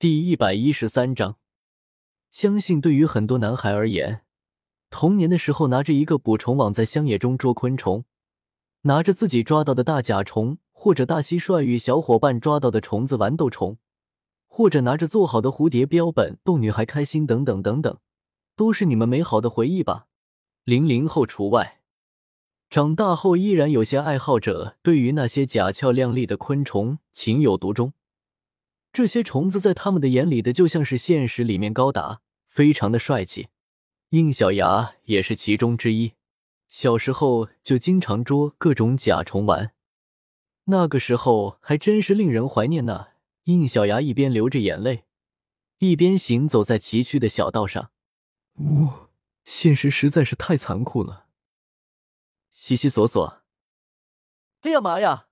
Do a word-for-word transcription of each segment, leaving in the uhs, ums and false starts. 第一百一十三章，相信对于很多男孩而言，童年的时候拿着一个捕虫网在乡野中捉昆虫，拿着自己抓到的大甲虫或者大蟋蟀与小伙伴抓到的虫子豌豆虫，或者拿着做好的蝴蝶标本逗女孩开心等等等等，都是你们美好的回忆吧，零零后除外。长大后依然有些爱好者对于那些甲壳亮丽的昆虫情有独钟。这些虫子在他们的眼里的就像是现实里面高达，非常的帅气。应小牙也是其中之一，小时候就经常捉各种甲虫玩。那个时候还真是令人怀念呢、啊。应小牙一边流着眼泪，一边行走在崎岖的小道上。呜、哦，现实实在是太残酷了。悉悉索索，哎呀妈呀！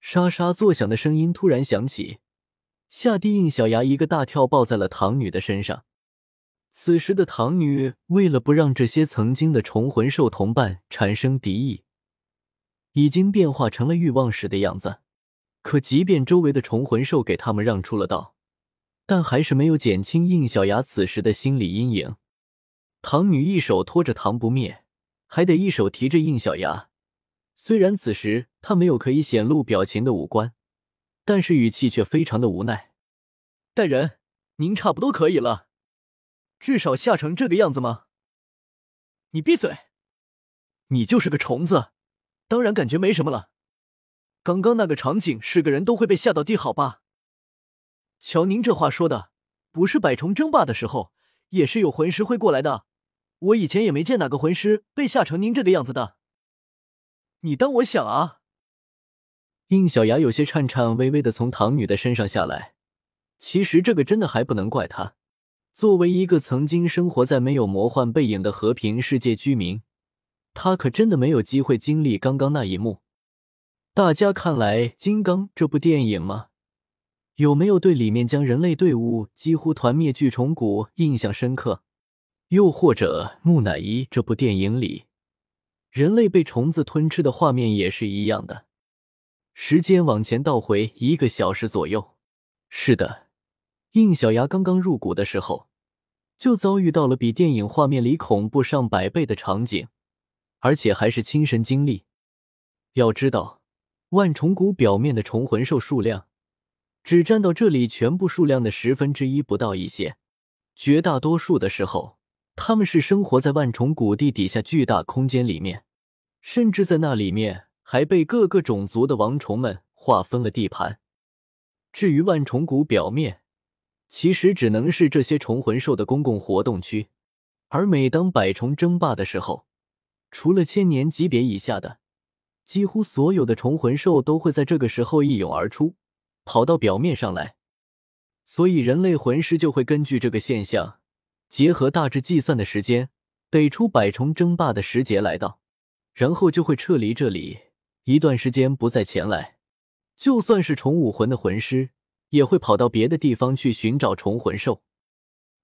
沙沙作响的声音突然响起。下地，应小牙一个大跳抱在了唐女的身上。此时的唐女为了不让这些曾经的虫魂兽同伴产生敌意，已经变化成了欲望时的样子。可即便周围的虫魂兽给他们让出了道，但还是没有减轻应小牙此时的心理阴影。唐女一手拖着唐不灭，还得一手提着应小牙。虽然此时她没有可以显露表情的五官，但是语气却非常的无奈。大人，您差不多可以了，至少吓成这个样子吗？你闭嘴，你就是个虫子，当然感觉没什么了。刚刚那个场景是个人都会被吓到地，好吧？瞧您这话说的，不是百虫争霸的时候，也是有魂师会过来的。我以前也没见哪个魂师被吓成您这个样子的。你当我想啊？应小牙有些颤颤巍巍地从唐女的身上下来。其实这个真的还不能怪她，作为一个曾经生活在没有魔幻背影的和平世界居民，她可真的没有机会经历刚刚那一幕。大家看来《金刚》这部电影吗？有没有对里面将人类队伍几乎团灭巨虫谷印象深刻？又或者《木乃伊》这部电影里，人类被虫子吞吃的画面也是一样的。时间往前倒回一个小时左右。是的，应小牙刚刚入谷的时候，就遭遇到了比电影画面里恐怖上百倍的场景，而且还是亲身经历。要知道，万虫谷表面的虫魂兽数量，只占到这里全部数量的十分之一不到一些。绝大多数的时候，它们是生活在万虫谷地底下巨大空间里面，甚至在那里面还被各个种族的王虫们划分了地盘。至于万虫谷表面，其实只能是这些虫魂兽的公共活动区。而每当百虫争霸的时候，除了千年级别以下的，几乎所有的虫魂兽都会在这个时候一涌而出，跑到表面上来。所以人类魂师就会根据这个现象，结合大致计算的时间，逮出百虫争霸的时节来到，然后就会撤离这里一段时间不再前来。就算是虫武魂的魂师，也会跑到别的地方去寻找虫魂兽。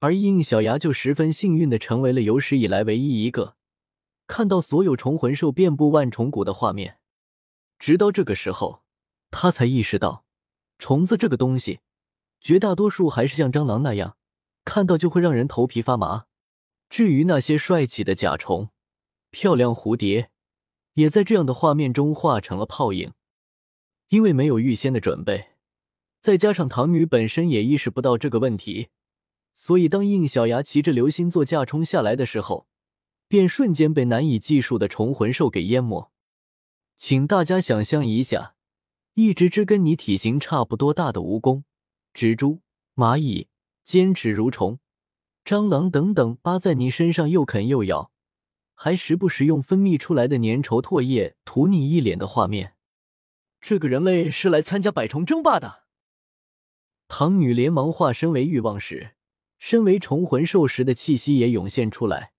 而应小牙就十分幸运地成为了有史以来唯一一个看到所有虫魂兽遍布万虫谷的画面。直到这个时候，他才意识到，虫子这个东西绝大多数还是像蟑螂那样，看到就会让人头皮发麻。至于那些帅气的甲虫、漂亮蝴蝶，也在这样的画面中化成了泡影。因为没有预先的准备，再加上唐女本身也意识不到这个问题，所以当应小牙骑着流星座驾冲下来的时候，便瞬间被难以计数的虫魂兽给淹没。请大家想象一下，一只只跟你体型差不多大的蜈蚣、蜘蛛、蚂蚁、尖齿蠕虫、蟑螂等等扒在你身上又啃又咬，还时不时用分泌出来的粘稠唾液涂你一脸的画面。这个人类是来参加百虫争霸的。唐女连忙化身为欲望石，身为虫魂兽时的气息也涌现出来，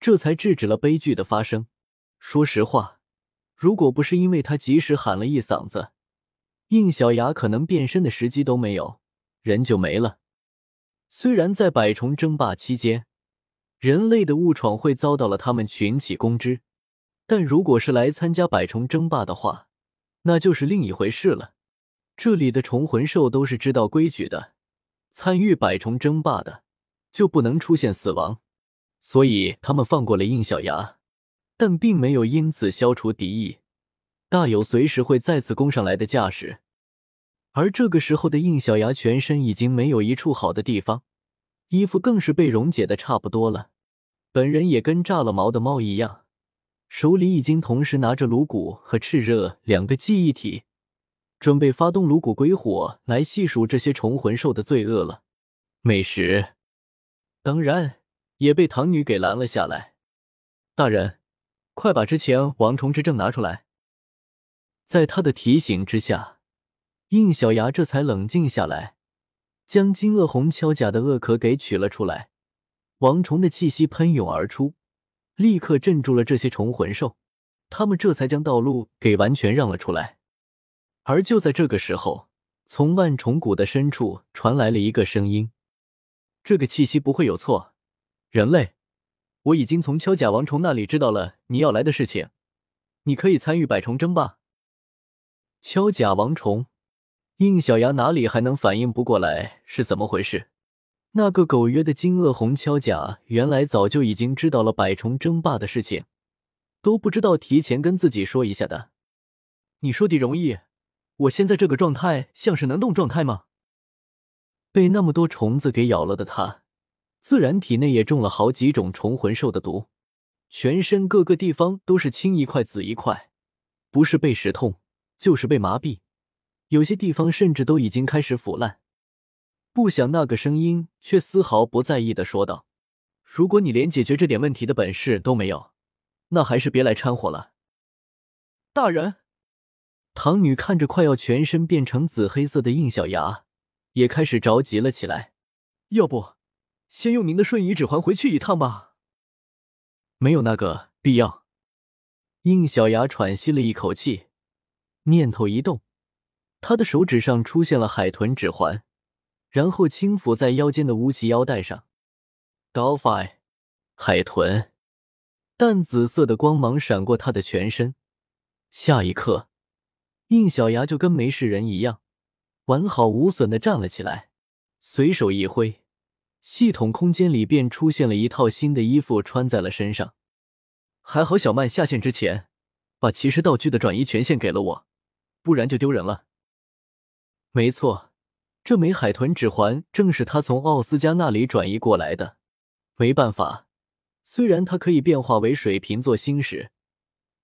这才制止了悲剧的发生。说实话，如果不是因为她及时喊了一嗓子，应小牙可能变身的时机都没有，人就没了。虽然在百虫争霸期间，人类的误闯会遭到了他们群起攻之，但如果是来参加百虫争霸的话，那就是另一回事了。这里的虫魂兽都是知道规矩的，参与百虫争霸的就不能出现死亡，所以他们放过了应小牙，但并没有因此消除敌意，大有随时会再次攻上来的架势。而这个时候的应小牙全身已经没有一处好的地方，衣服更是被溶解的差不多了，本人也跟炸了毛的猫一样，手里已经同时拿着颅骨和炽热两个记忆体，准备发动颅骨鬼火来细数这些虫魂兽的罪恶了。美食当然也被唐女给拦了下来。大人，快把之前王虫之证拿出来。在他的提醒之下，应小牙这才冷静下来，将金鳄红锹甲的鳄壳给取了出来。王虫的气息喷涌而出，立刻镇住了这些虫魂兽，他们这才将道路给完全让了出来。而就在这个时候，从万虫谷的深处传来了一个声音：这个气息不会有错，人类，我已经从锹甲王虫那里知道了你要来的事情，你可以参与百虫争霸。锹甲王虫，应小牙哪里还能反应不过来是怎么回事？那个狗约的金鳄红锹甲原来早就已经知道了百虫争霸的事情，都不知道提前跟自己说一下的。你说的容易，我现在这个状态像是能动状态吗？被那么多虫子给咬了的他，自然体内也中了好几种虫魂兽的毒，全身各个地方都是青一块紫一块，不是被石痛就是被麻痹，有些地方甚至都已经开始腐烂。不想那个声音却丝毫不在意地说道：如果你连解决这点问题的本事都没有，那还是别来掺和了。大人，唐女看着快要全身变成紫黑色的应小牙，也开始着急了起来。要不先用您的瞬移指环回去一趟吧。没有那个必要。应小牙喘息了一口气，念头一动，他的手指上出现了海豚指环，然后轻抚在腰间的乌鳍腰带上。 Dolphin 海豚，淡紫色的光芒闪过他的全身，下一刻应小牙就跟没事人一样完好无损地站了起来，随手一挥，系统空间里便出现了一套新的衣服穿在了身上。还好小曼下线之前把骑士道具的转移权限给了我，不然就丢人了。没错，这枚海豚指环正是他从奥斯加那里转移过来的。没办法，虽然他可以变化为水瓶座星矢，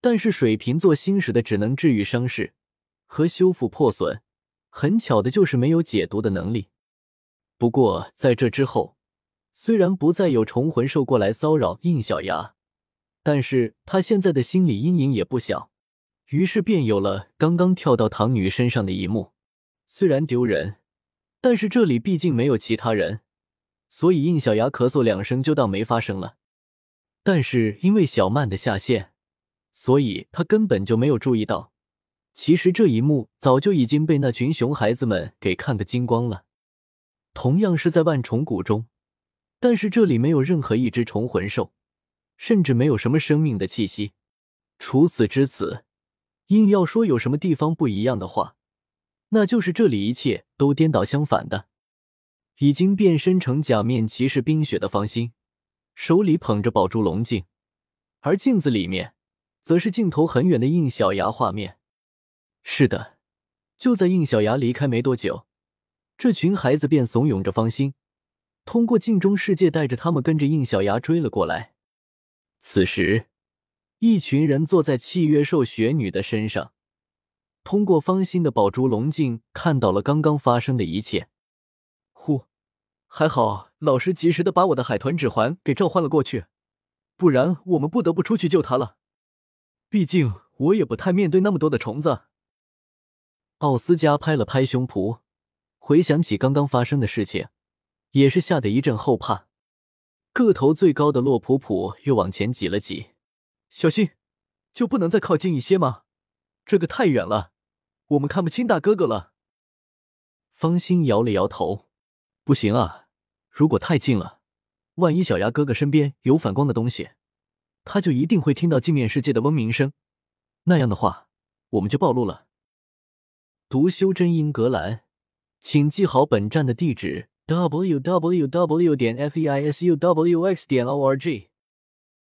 但是水瓶座星矢的只能治愈伤势和修复破损，很巧的就是没有解毒的能力。不过在这之后，虽然不再有虫魂兽过来骚扰应小牙，但是他现在的心理阴影也不小，于是便有了刚刚跳到唐女身上的一幕。虽然丢人，但是这里毕竟没有其他人，所以应小牙咳嗽两声就当没发生了。但是因为小曼的下线，所以他根本就没有注意到，其实这一幕早就已经被那群熊孩子们给看个精光了。同样是在万虫谷中，但是这里没有任何一只虫魂兽，甚至没有什么生命的气息。除此之此，硬要说有什么地方不一样的话，那就是这里一切都颠倒相反的。已经变身成假面骑士冰雪的方心，手里捧着宝珠龙镜，而镜子里面则是镜头很远的应小牙画面。是的，就在应小牙离开没多久，这群孩子便怂恿着方心，通过镜中世界带着他们跟着应小牙追了过来。此时一群人坐在契约兽雪女的身上，通过方心的宝珠龙镜看到了刚刚发生的一切。呼，还好老师及时的把我的海豚指环给召唤了过去，不然我们不得不出去救他了。毕竟我也不太面对那么多的虫子。奥斯加拍了拍胸脯，回想起刚刚发生的事情，也是吓得一阵后怕。个头最高的洛普普又往前挤了挤。小心，就不能再靠近一些吗？这个太远了，我们看不清大哥哥了。方心摇了摇头，不行啊，如果太近了，万一小牙哥哥身边有反光的东西，他就一定会听到镜面世界的嗡鸣声，那样的话我们就暴露了。读修真英格兰，请记好本站的地址 w w w 点 f e i s u w x 点 o r g。